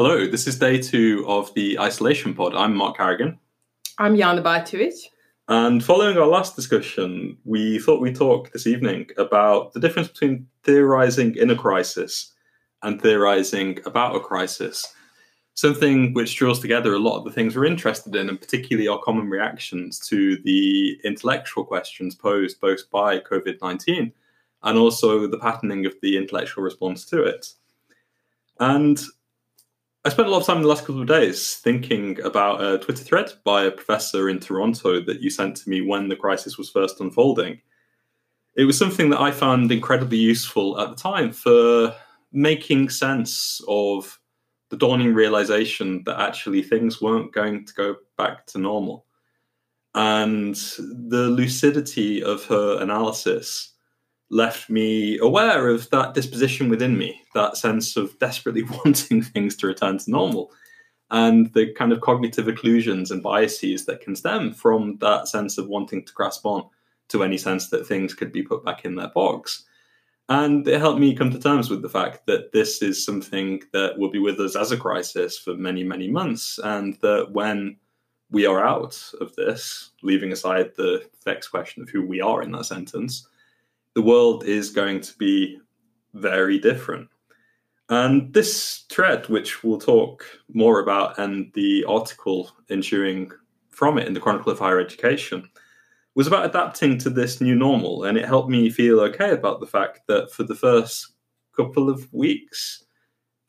Hello, this is day two of the Isolation Pod. I'm Mark Harrigan. I'm Jana Bajtovic. And following our last discussion, we thought we'd talk this evening about the difference between theorising in a crisis and theorising about a crisis, something which draws together a lot of the things we're interested in, and particularly our common reactions to the intellectual questions posed both by COVID-19 and also the patterning of the intellectual response to it. And I spent a lot of time in the last couple of days thinking about a Twitter thread by a professor in Toronto that you sent to me when the crisis was first unfolding. It was something that I found incredibly useful at the time for making sense of the dawning realization that actually things weren't going to go back to normal. And the lucidity of her analysis left me aware of that disposition within me, that sense of desperately wanting things to return to normal, and the kind of cognitive occlusions and biases that can stem from that sense of wanting to grasp on to any sense that things could be put back in their box. And it helped me come to terms with the fact that this is something that will be with us as a crisis for many, many months, and that when we are out of this, leaving aside the vexed question of who we are in that sentence, the world is going to be very different. And this thread, which we'll talk more about, and the article ensuing from it in the Chronicle of Higher Education, was about adapting to this new normal. And it helped me feel okay about the fact that for the first couple of weeks,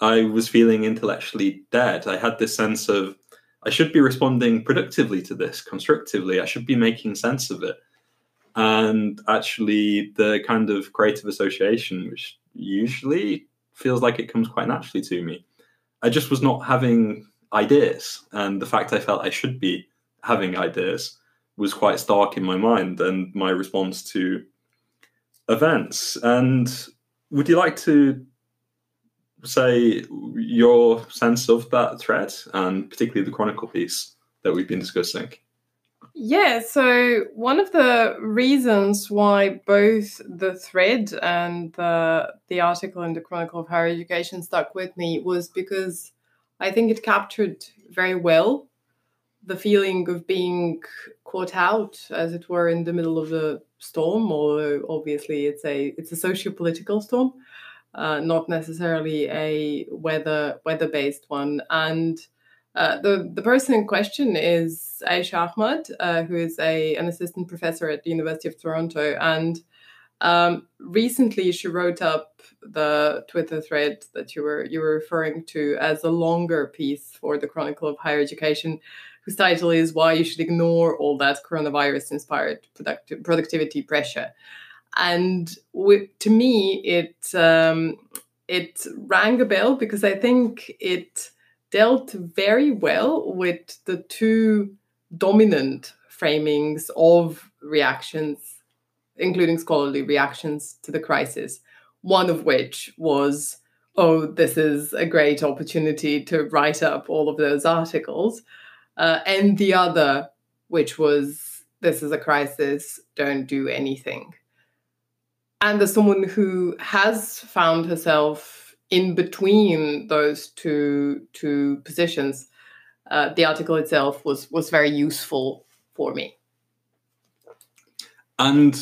I was feeling intellectually dead. I had this sense of, I should be responding productively to this, constructively. I should be making sense of it. And actually, the kind of creative association, which usually feels like it comes quite naturally to me, I just was not having ideas. And the fact I felt I should be having ideas was quite stark in my mind and my response to events. And would you like to say your sense of that thread, and particularly the Chronicle piece that we've been discussing? Yeah, so one of the reasons why both the thread and the article in the Chronicle of Higher Education stuck with me was because I think it captured very well the feeling of being caught out, as it were, in the middle of the storm, although obviously it's a socio-political storm, not necessarily a weather-based one. And the person in question is Aisha Ahmad, who is an assistant professor at the University of Toronto. And recently she wrote up the Twitter thread that you were referring to as a longer piece for the Chronicle of Higher Education, whose title is Why You Should Ignore All That Coronavirus-Inspired Productivity Pressure. And to me, it rang a bell because I think it dealt very well with the two dominant framings of reactions, including scholarly reactions to the crisis, one of which was, oh, this is a great opportunity to write up all of those articles, and the other, which was, this is a crisis, don't do anything. And as someone who has found herself in between those two positions, the article itself was very useful for me. And,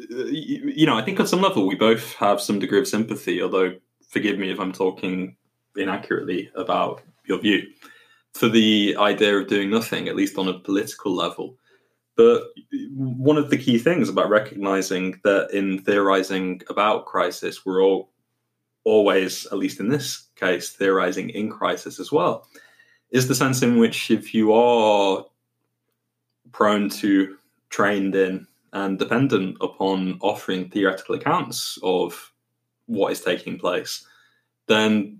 I think on some level we both have some degree of sympathy, although forgive me if I'm talking inaccurately about your view, for the idea of doing nothing, at least on a political level. But one of the key things about recognizing that in theorizing about crisis, we're always, at least in this case, theorizing in crisis as well, is the sense in which if you are prone to, trained in, and dependent upon offering theoretical accounts of what is taking place, then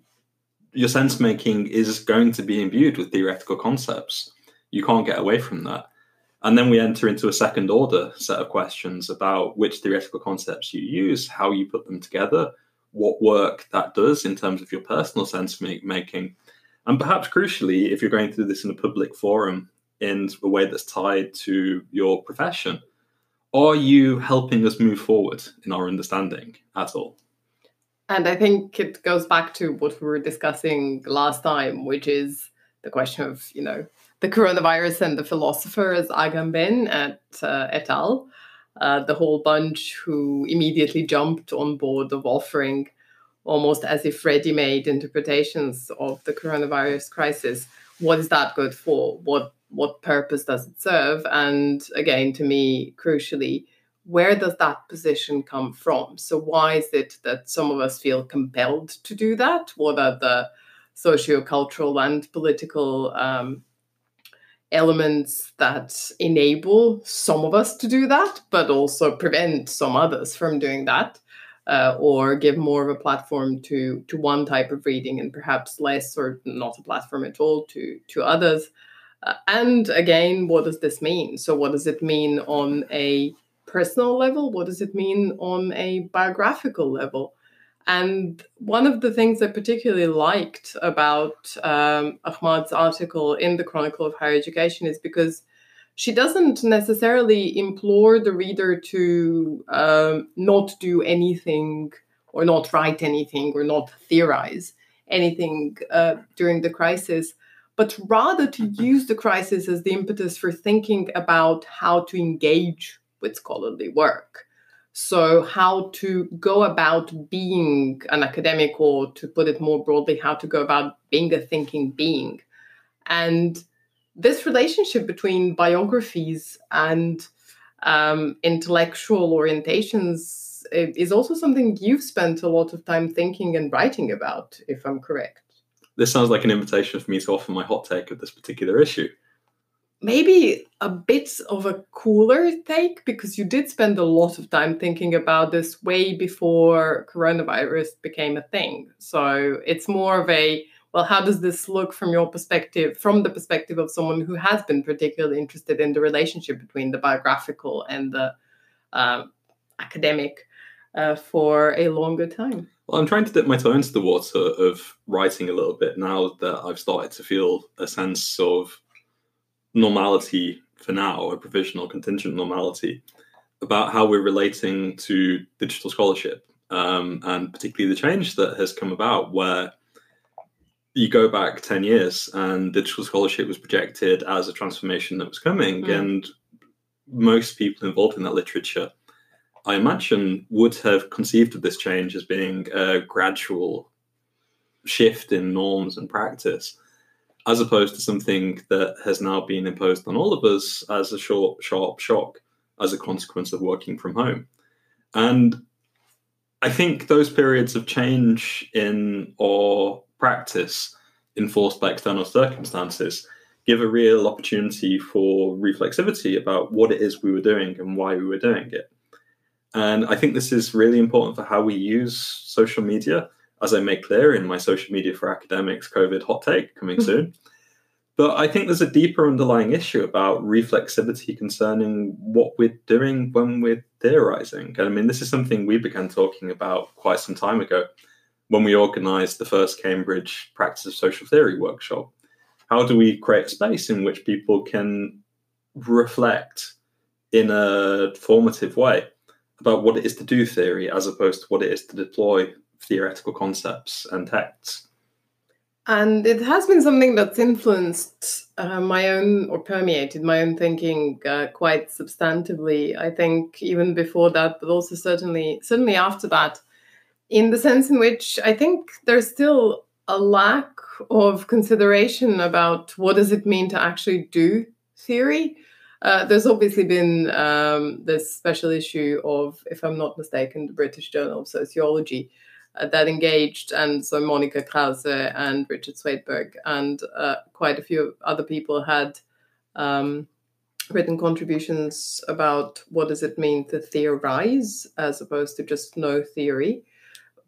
your sense making is going to be imbued with theoretical concepts. You can't get away from that. And then we enter into a second order set of questions about which theoretical concepts you use, how you put them together, what work that does in terms of your personal sense making. And perhaps crucially, if you're going through this in a public forum in a way that's tied to your profession, are you helping us move forward in our understanding at all? And I think it goes back to what we were discussing last time, which is the question of, you know, the coronavirus and the philosophers Agamben et al., the whole bunch who immediately jumped on board of offering almost as if ready-made interpretations of the coronavirus crisis. What is that good for? What purpose does it serve? And again, to me, crucially, where does that position come from? So why is it that some of us feel compelled to do that? What are the socio-cultural and political elements that enable some of us to do that, but also prevent some others from doing that, or give more of a platform to one type of reading and perhaps less or not a platform at all to others? And again, what does this mean? So what does it mean on a personal level? What does it mean on a biographical level? And one of the things I particularly liked about Ahmad's article in the Chronicle of Higher Education is because she doesn't necessarily implore the reader to not do anything or not write anything or not theorize anything during the crisis, but rather to use the crisis as the impetus for thinking about how to engage with scholarly work. So how to go about being an academic, or to put it more broadly, how to go about being a thinking being. And this relationship between biographies and intellectual orientations is also something you've spent a lot of time thinking and writing about, if I'm correct. This sounds like an invitation for me to offer my hot take of this particular issue. Maybe a bit of a cooler take, because you did spend a lot of time thinking about this way before coronavirus became a thing. So it's more of a, well, how does this look from your perspective, from the perspective of someone who has been particularly interested in the relationship between the biographical and the academic for a longer time? Well, I'm trying to dip my toe into the water of writing a little bit now that I've started to feel a sense of normality for now, a provisional contingent normality, about how we're relating to digital scholarship, and particularly the change that has come about, where you go back 10 years and digital scholarship was projected as a transformation that was coming. And most people involved in that literature, I imagine, would have conceived of this change as being a gradual shift in norms and practice, as opposed to something that has now been imposed on all of us as a short, sharp shock as a consequence of working from home. And I think those periods of change in our practice, enforced by external circumstances, give a real opportunity for reflexivity about what it is we were doing and why we were doing it. And I think this is really important for how we use social media, as I make clear in my Social Media for Academics COVID hot take coming soon. But I think there's a deeper underlying issue about reflexivity concerning what we're doing when we're theorizing. And I mean, this is something we began talking about quite some time ago when we organized the first Cambridge Practice of Social Theory workshop. How do we create a space in which people can reflect in a formative way about what it is to do theory as opposed to what it is to deploy theoretical concepts and texts? And it has been something that's influenced my own, or permeated my own thinking quite substantively, I think, even before that, but also certainly after that, in the sense in which I think there's still a lack of consideration about what does it mean to actually do theory. There's obviously been this special issue of, if I'm not mistaken, the British Journal of Sociology that engaged, and so Monica Krause and Richard Swedberg and quite a few other people had written contributions about what does it mean to theorize as opposed to just know theory.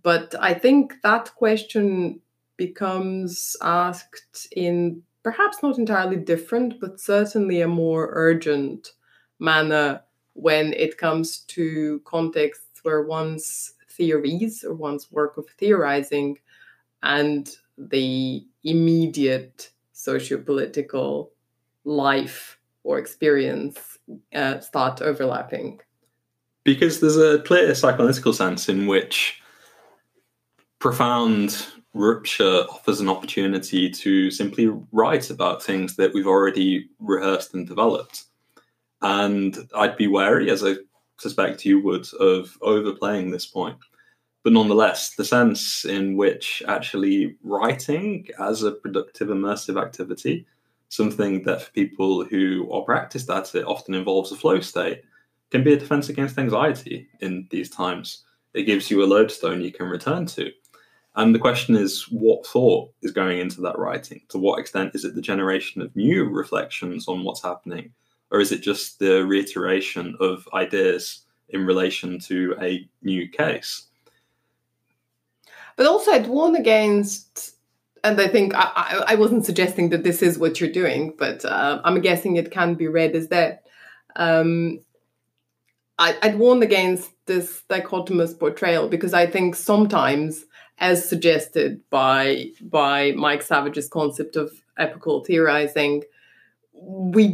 But I think that question becomes asked in perhaps not entirely different, but certainly a more urgent manner when it comes to contexts where one's theories or one's work of theorizing and the immediate socio-political life or experience start overlapping. Because there's a clear psychoanalytical sense in which profound rupture offers an opportunity to simply write about things that we've already rehearsed and developed. And I'd be wary, as I suspect you would, of overplaying this point. But nonetheless, the sense in which actually writing as a productive, immersive activity, something that for people who are practiced at it often involves a flow state, can be a defense against anxiety in these times. It gives you a lodestone you can return to. And the question is, what thought is going into that writing? To what extent is it the generation of new reflections on what's happening? Or is it just the reiteration of ideas in relation to a new case? But also I'd warn against, and I think I wasn't suggesting that this is what you're doing, but I'm guessing it can be read as that. I'd warn against this dichotomous portrayal, because I think sometimes, as suggested by Mike Savage's concept of epochal theorizing, we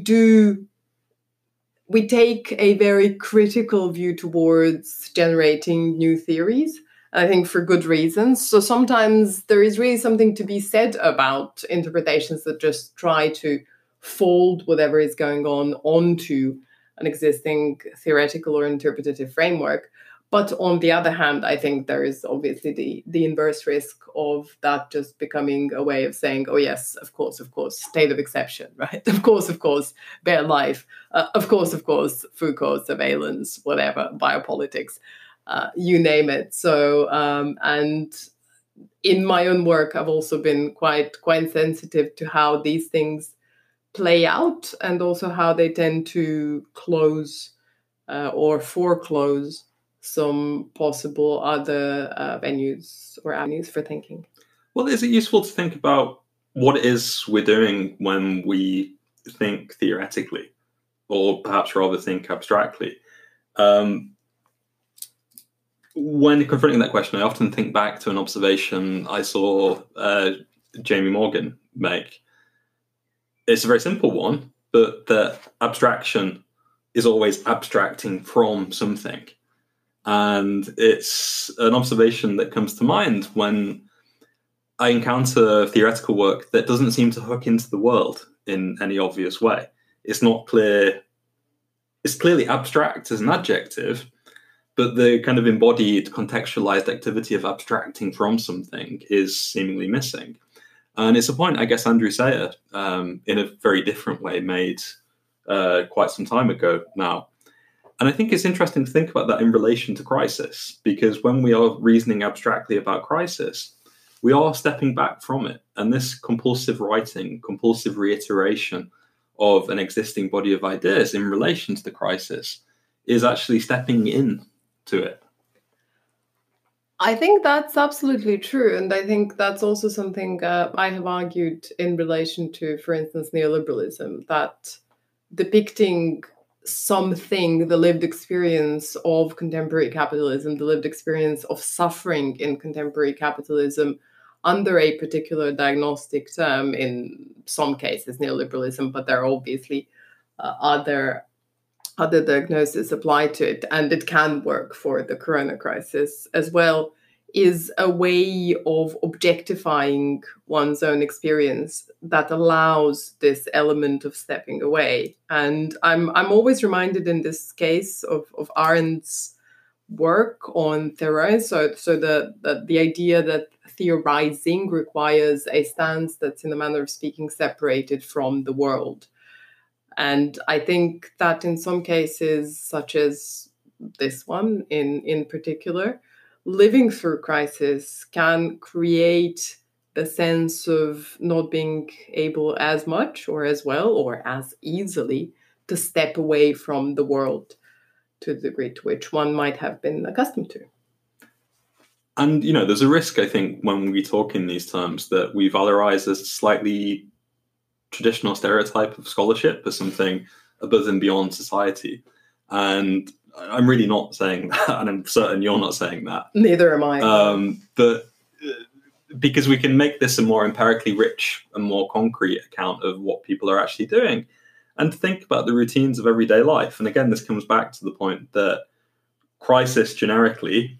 take a very critical view towards generating new theories, I think for good reasons. So sometimes there is really something to be said about interpretations that just try to fold whatever is going on onto an existing theoretical or interpretative framework. But on the other hand, I think there is obviously the inverse risk of that just becoming a way of saying, oh, yes, of course, state of exception, right? Of course, bare life. Of course, Foucault, surveillance, whatever, biopolitics, you name it. So, and in my own work, I've also been quite sensitive to how these things play out and also how they tend to close or foreclose some possible other venues or avenues for thinking. Well, is it useful to think about what it is we're doing when we think theoretically, or perhaps rather think abstractly? When confronting that question, I often think back to an observation I saw Jamie Morgan make. It's a very simple one, but the abstraction is always abstracting from something. And it's an observation that comes to mind when I encounter theoretical work that doesn't seem to hook into the world in any obvious way. It's not clear. It's clearly abstract as an adjective, but the kind of embodied, contextualized activity of abstracting from something is seemingly missing. And it's a point, I guess, Andrew Sayer, in a very different way, made quite some time ago now. And I think it's interesting to think about that in relation to crisis, because when we are reasoning abstractly about crisis, we are stepping back from it. And this compulsive writing, compulsive reiteration of an existing body of ideas in relation to the crisis is actually stepping in to it. I think that's absolutely true. And I think that's also something I have argued in relation to, for instance, neoliberalism, that depicting something, the lived experience of contemporary capitalism, the lived experience of suffering in contemporary capitalism under a particular diagnostic term, in some cases neoliberalism, but there are obviously other diagnoses applied to it, and it can work for the corona crisis as well, is a way of objectifying one's own experience that allows this element of stepping away. And I'm always reminded in this case of Arendt's work on Thoreau, so the idea that theorizing requires a stance that's, in a manner of speaking, separated from the world. And I think that in some cases, such as this one in particular, living through crisis can create the sense of not being able as much or as well or as easily to step away from the world to the degree to which one might have been accustomed to. And, you know, there's a risk, I think, when we talk in these terms that we valorize a slightly traditional stereotype of scholarship as something above and beyond society. And I'm really not saying that, and I'm certain you're not saying that. Neither am I. But because we can make this a more empirically rich and more concrete account of what people are actually doing, and think about the routines of everyday life. And again, this comes back to the point that crisis generically,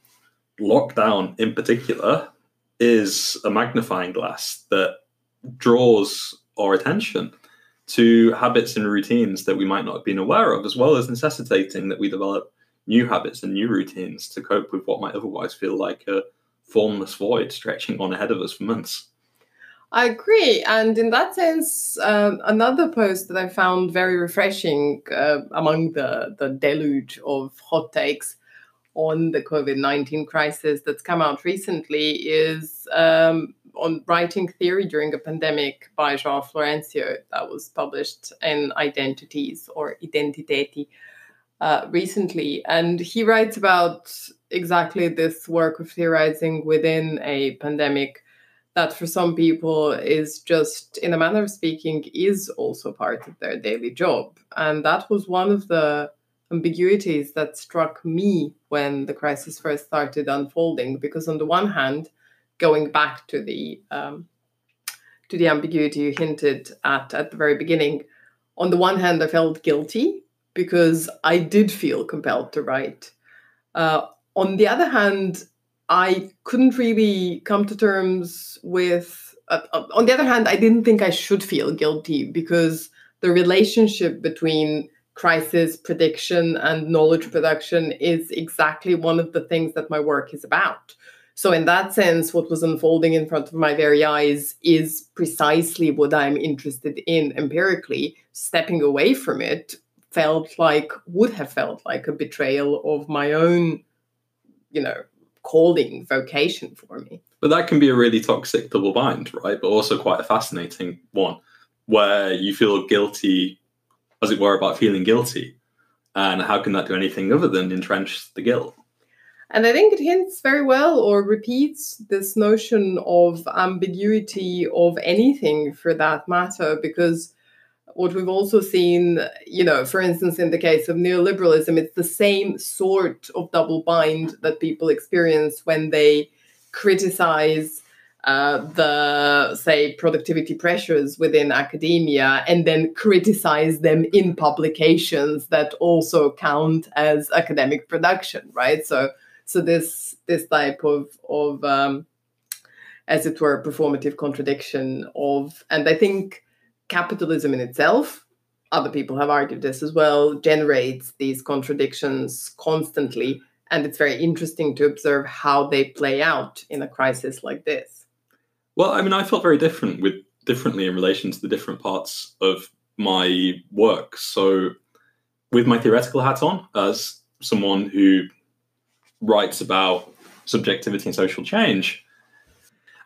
lockdown in particular, is a magnifying glass that draws our attention to habits and routines that we might not have been aware of, as well as necessitating that we develop new habits and new routines to cope with what might otherwise feel like a formless void stretching on ahead of us for months. I agree. And in that sense, another post that I found very refreshing among the deluge of hot takes on the COVID-19 crisis that's come out recently is on writing theory during a pandemic by João Florêncio that was published in Identities or Identiteti recently. And he writes about exactly this work of theorizing within a pandemic that for some people is just, in a manner of speaking, is also part of their daily job. And that was one of the ambiguities that struck me when the crisis first started unfolding, because on the one hand, going back to the ambiguity you hinted at the very beginning, on the one hand, I felt guilty because I did feel compelled to write. On the other hand, I couldn't really come to terms with... on the other hand, I didn't think I should feel guilty because the relationship between crisis prediction and knowledge production is exactly one of the things that my work is about. So in that sense, what was unfolding in front of my very eyes is precisely what I'm interested in empirically. Stepping away from it would have felt like a betrayal of my own, calling, vocation for me. But that can be a really toxic double bind, right? But also quite a fascinating one, where you feel guilty, as it were, about feeling guilty. And how can that do anything other than entrench the guilt? And I think it hints very well or repeats this notion of ambiguity of anything for that matter, because what we've also seen, for instance, in the case of neoliberalism, it's the same sort of double bind that people experience when they criticize productivity pressures within academia and then criticize them in publications that also count as academic production, right? So this type of as it were, performative contradiction of, and I think capitalism in itself, other people have argued this as well, generates these contradictions constantly. And it's very interesting to observe how they play out in a crisis like this. Well, I felt very differently in relation to the different parts of my work. So with my theoretical hat on, as someone who writes about subjectivity and social change,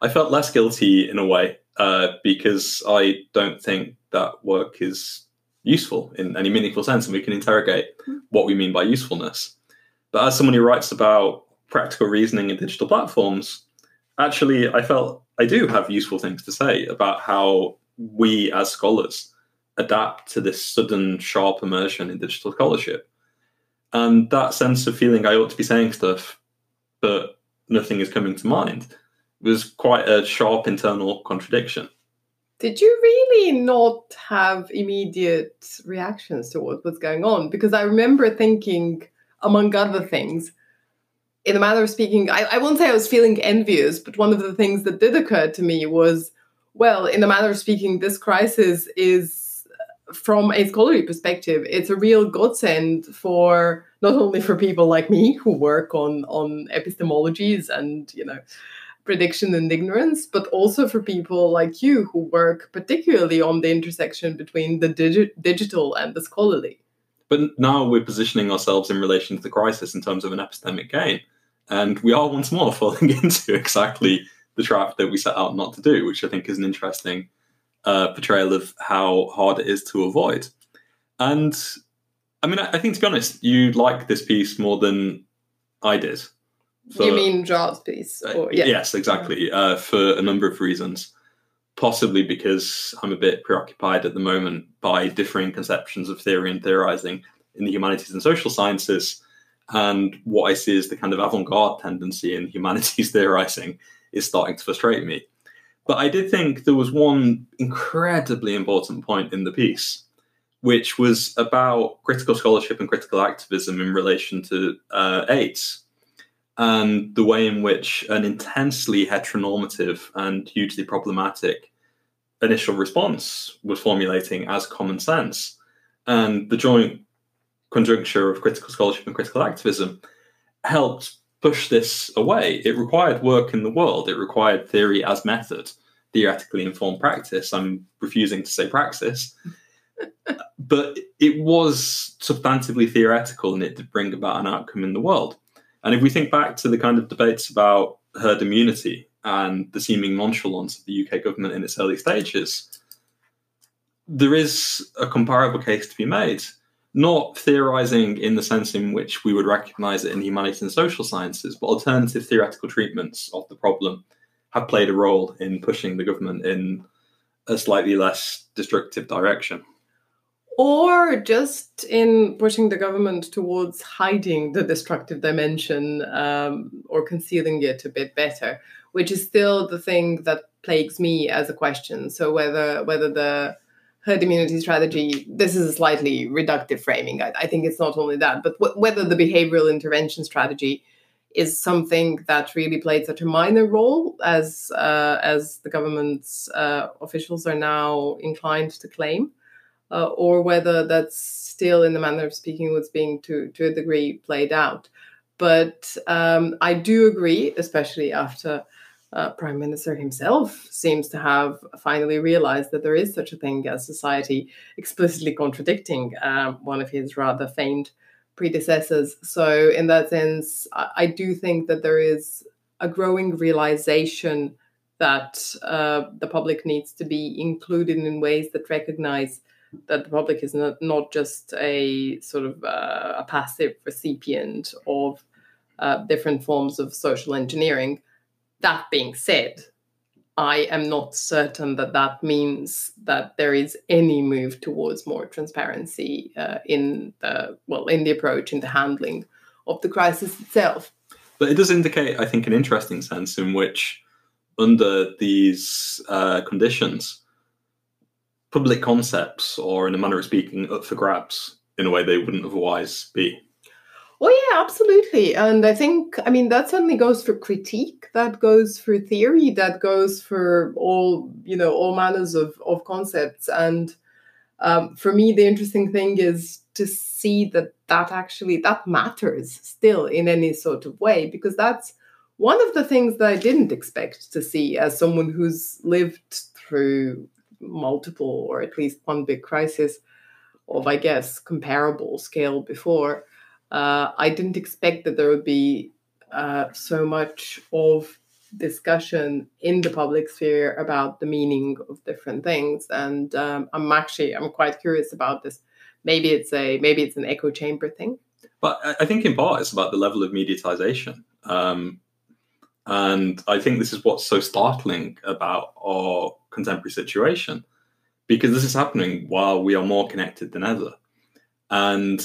I felt less guilty in a way. Because I don't think that work is useful in any meaningful sense, and we can interrogate what we mean by usefulness. But as someone who writes about practical reasoning and digital platforms, actually, I felt I do have useful things to say about how we as scholars adapt to this sudden, sharp immersion in digital scholarship. And that sense of feeling I ought to be saying stuff, but nothing is coming to mind, was quite a sharp internal contradiction. Did you really not have immediate reactions to what was going on? Because I remember thinking, among other things, in a manner of speaking, I won't say I was feeling envious, but one of the things that did occur to me was, well, in a manner of speaking, this crisis is, from a scholarly perspective, it's a real godsend for not only for people like me who work on epistemologies and, prediction and ignorance, but also for people like you who work particularly on the intersection between the digital and the scholarly. But now we're positioning ourselves in relation to the crisis in terms of an epistemic gain. And we are once more falling into exactly the trap that we set out not to do, which I think is an interesting portrayal of how hard it is to avoid. And I think, to be honest, you like this piece more than I did. So, you mean João's piece? Yeah. Yes, exactly, for a number of reasons. Possibly because I'm a bit preoccupied at the moment by differing conceptions of theory and theorising in the humanities and social sciences, and what I see as the kind of avant-garde tendency in humanities theorising is starting to frustrate me. But I did think there was one incredibly important point in the piece, which was about critical scholarship and critical activism in relation to AIDS. and the way in which an intensely heteronormative and hugely problematic initial response was formulating as common sense. And the joint conjuncture of critical scholarship and critical activism helped push this away. It required work in the world. It required theory as method, theoretically informed practice. I'm refusing to say praxis. But it was substantively theoretical, and it did bring about an outcome in the world. And if we think back to the kind of debates about herd immunity and the seeming nonchalance of the UK government in its early stages, there is a comparable case to be made, not theorising in the sense in which we would recognise it in humanities and social sciences, but alternative theoretical treatments of the problem have played a role in pushing the government in a slightly less destructive direction. Or just in pushing the government towards hiding the destructive dimension or concealing it a bit better, which is still the thing that plagues me as a question. So whether the herd immunity strategy, this is a slightly reductive framing. I think it's not only that, but whether the behavioral intervention strategy is something that really played such a minor role as the government's officials are now inclined to claim. Or whether that's still, in the manner of speaking, what's being to a degree played out. But I do agree, especially after Prime Minister himself seems to have finally realized that there is such a thing as society, explicitly contradicting one of his rather famed predecessors. So in that sense, I do think that there is a growing realization that the public needs to be included in ways that recognize that the public is not just a sort of a passive recipient of different forms of social engineering. That being said, I am not certain that that means that there is any move towards more transparency in the approach, in the handling of the crisis itself. But it does indicate, I think, an interesting sense in which, under these conditions, public concepts are, in a manner of speaking, up for grabs in a way they wouldn't otherwise be. Well, yeah, absolutely. And I think, that certainly goes for critique, that goes for theory, that goes for all manners of concepts. And for me, the interesting thing is to see that actually, that matters still in any sort of way, because that's one of the things that I didn't expect to see as someone who's lived through multiple, or at least one big crisis of, I guess, comparable scale before. I didn't expect that there would be so much of discussion in the public sphere about the meaning of different things. And I'm quite curious about this. Maybe it's an echo chamber thing. But I think in part it's about the level of mediatization. And I think this is what's so startling about our contemporary situation, because this is happening while we are more connected than ever. And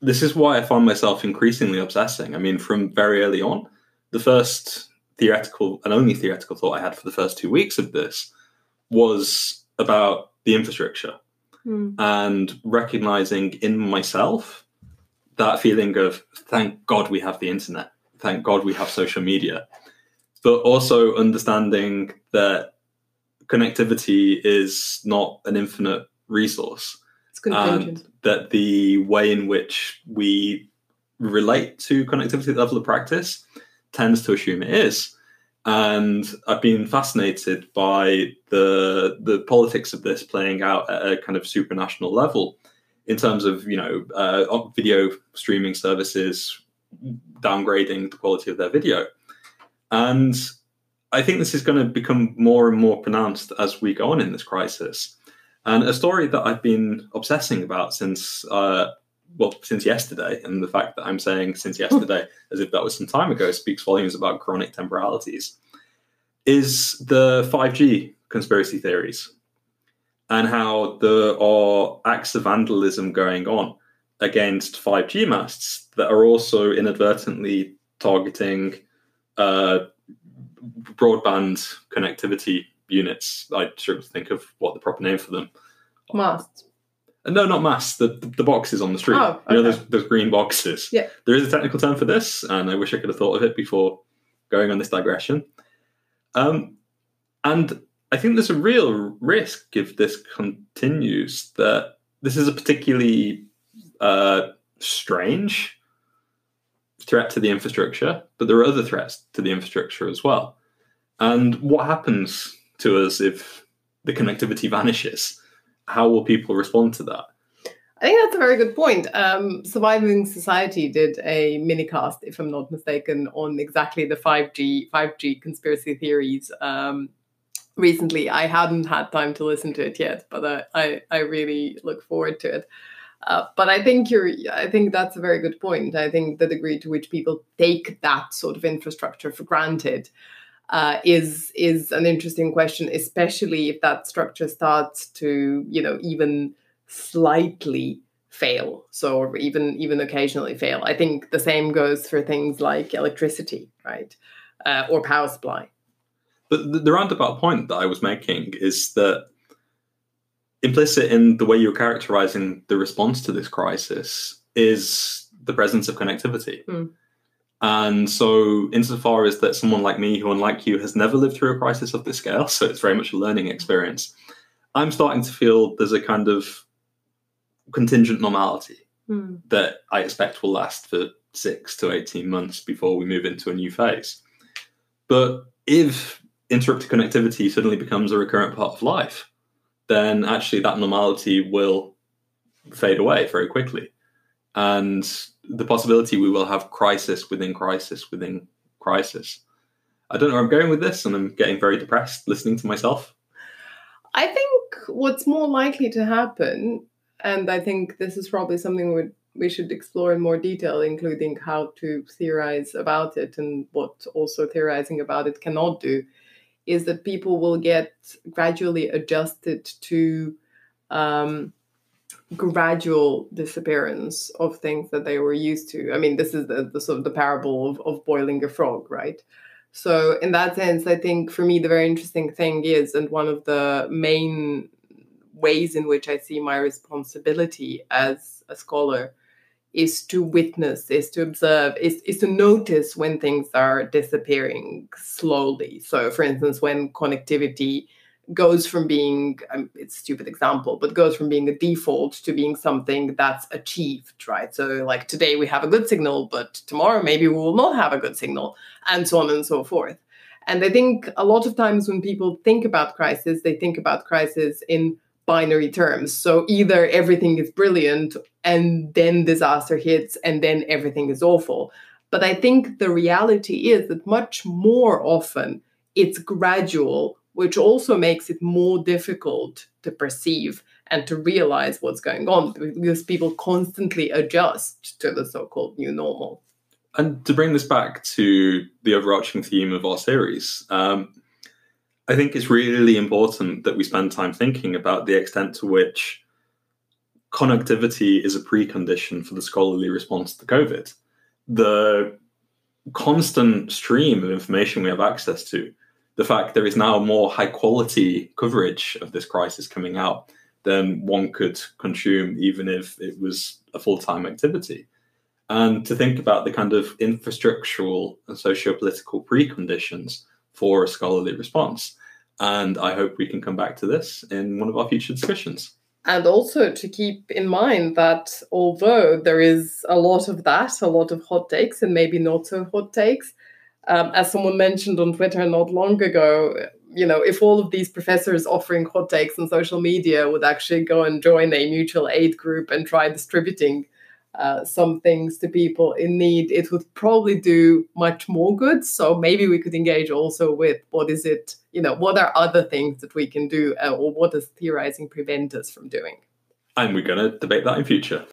this is why I find myself increasingly obsessing. From very early on, the first theoretical and only theoretical thought I had for the first 2 weeks of this was about the infrastructure and recognizing in myself that feeling of, thank God we have the internet. Thank God we have social media. But also understanding that connectivity is not an infinite resource. It's contingent. And that the way in which we relate to connectivity at the level of practice tends to assume it is. And I've been fascinated by the politics of this playing out at a kind of supranational level in terms of, video streaming services downgrading the quality of their video. And I think this is going to become more and more pronounced as we go on in this crisis. And a story that I've been obsessing about since yesterday, and the fact that I'm saying since yesterday as if that was some time ago speaks volumes about chronic temporalities, is the 5G conspiracy theories and how there are acts of vandalism going on against 5G masts that are also inadvertently targeting broadband connectivity units. I struggle to think of what the proper name for them. Masts. No, not masks. The boxes on the street. Oh, okay. You know, those green boxes. Yeah. There is a technical term for this, and I wish I could have thought of it before going on this digression. And I think there's a real risk, if this continues, that this is a particularly strange threat to the infrastructure, but there are other threats to the infrastructure as well. And what happens to us if the connectivity vanishes? How will people respond to that? I think that's a very good point. Surviving Society did a minicast, if I'm not mistaken, on exactly the 5G conspiracy theories recently. I hadn't had time to listen to it yet, but I really look forward to it. But I think that's a very good point. I think the degree to which people take that sort of infrastructure for granted is an interesting question, especially if that structure starts to, you know, even slightly fail, so or even occasionally fail. I think the same goes for things like electricity, right, or power supply. But the roundabout point that I was making is that implicit in the way you're characterizing the response to this crisis is the presence of connectivity. Mm. And so insofar as that someone like me, who unlike you has never lived through a crisis of this scale, so it's very much a learning experience, I'm starting to feel there's a kind of contingent normality that I expect will last for 6 to 18 months before we move into a new phase. But if interrupted connectivity suddenly becomes a recurrent part of life, then actually that normality will fade away very quickly. And the possibility we will have crisis within crisis within crisis. I don't know where I'm going with this, and I'm getting very depressed listening to myself. I think what's more likely to happen, and I think this is probably something we should explore in more detail, including how to theorize about it and what also theorizing about it cannot do, is that people will get gradually adjusted to gradual disappearance of things that they were used to. I mean, this is the sort of the parable of boiling a frog, right? So in that sense, I think for me, the very interesting thing is, and one of the main ways in which I see my responsibility as a scholar is to witness, is to observe, is to notice when things are disappearing slowly. So for instance, when connectivity goes from being, it's a stupid example, but goes from being a default to being something that's achieved, right? So like today we have a good signal, but tomorrow maybe we will not have a good signal, and so on and so forth. And I think a lot of times when people think about crisis, they think about crisis in binary terms. So either everything is brilliant and then disaster hits and then everything is awful. But I think the reality is that much more often it's gradual, which also makes it more difficult to perceive and to realize what's going on, because people constantly adjust to the so-called new normal. And to bring this back to the overarching theme of our series, I think it's really important that we spend time thinking about the extent to which connectivity is a precondition for the scholarly response to COVID. The constant stream of information we have access to, the fact there is now more high-quality coverage of this crisis coming out than one could consume, even if it was a full-time activity. And to think about the kind of infrastructural and socio-political preconditions for a scholarly response. And I hope we can come back to this in one of our future discussions. And also to keep in mind that although there is a lot of that, a lot of hot takes and maybe not so hot takes, as someone mentioned on Twitter not long ago, you know, if all of these professors offering hot takes on social media would actually go and join a mutual aid group and try distributing some things to people in need, it would probably do much more good. So maybe we could engage also with what is it, you know, what are other things that we can do, or what does theorizing prevent us from doing? And we're going to debate that in future.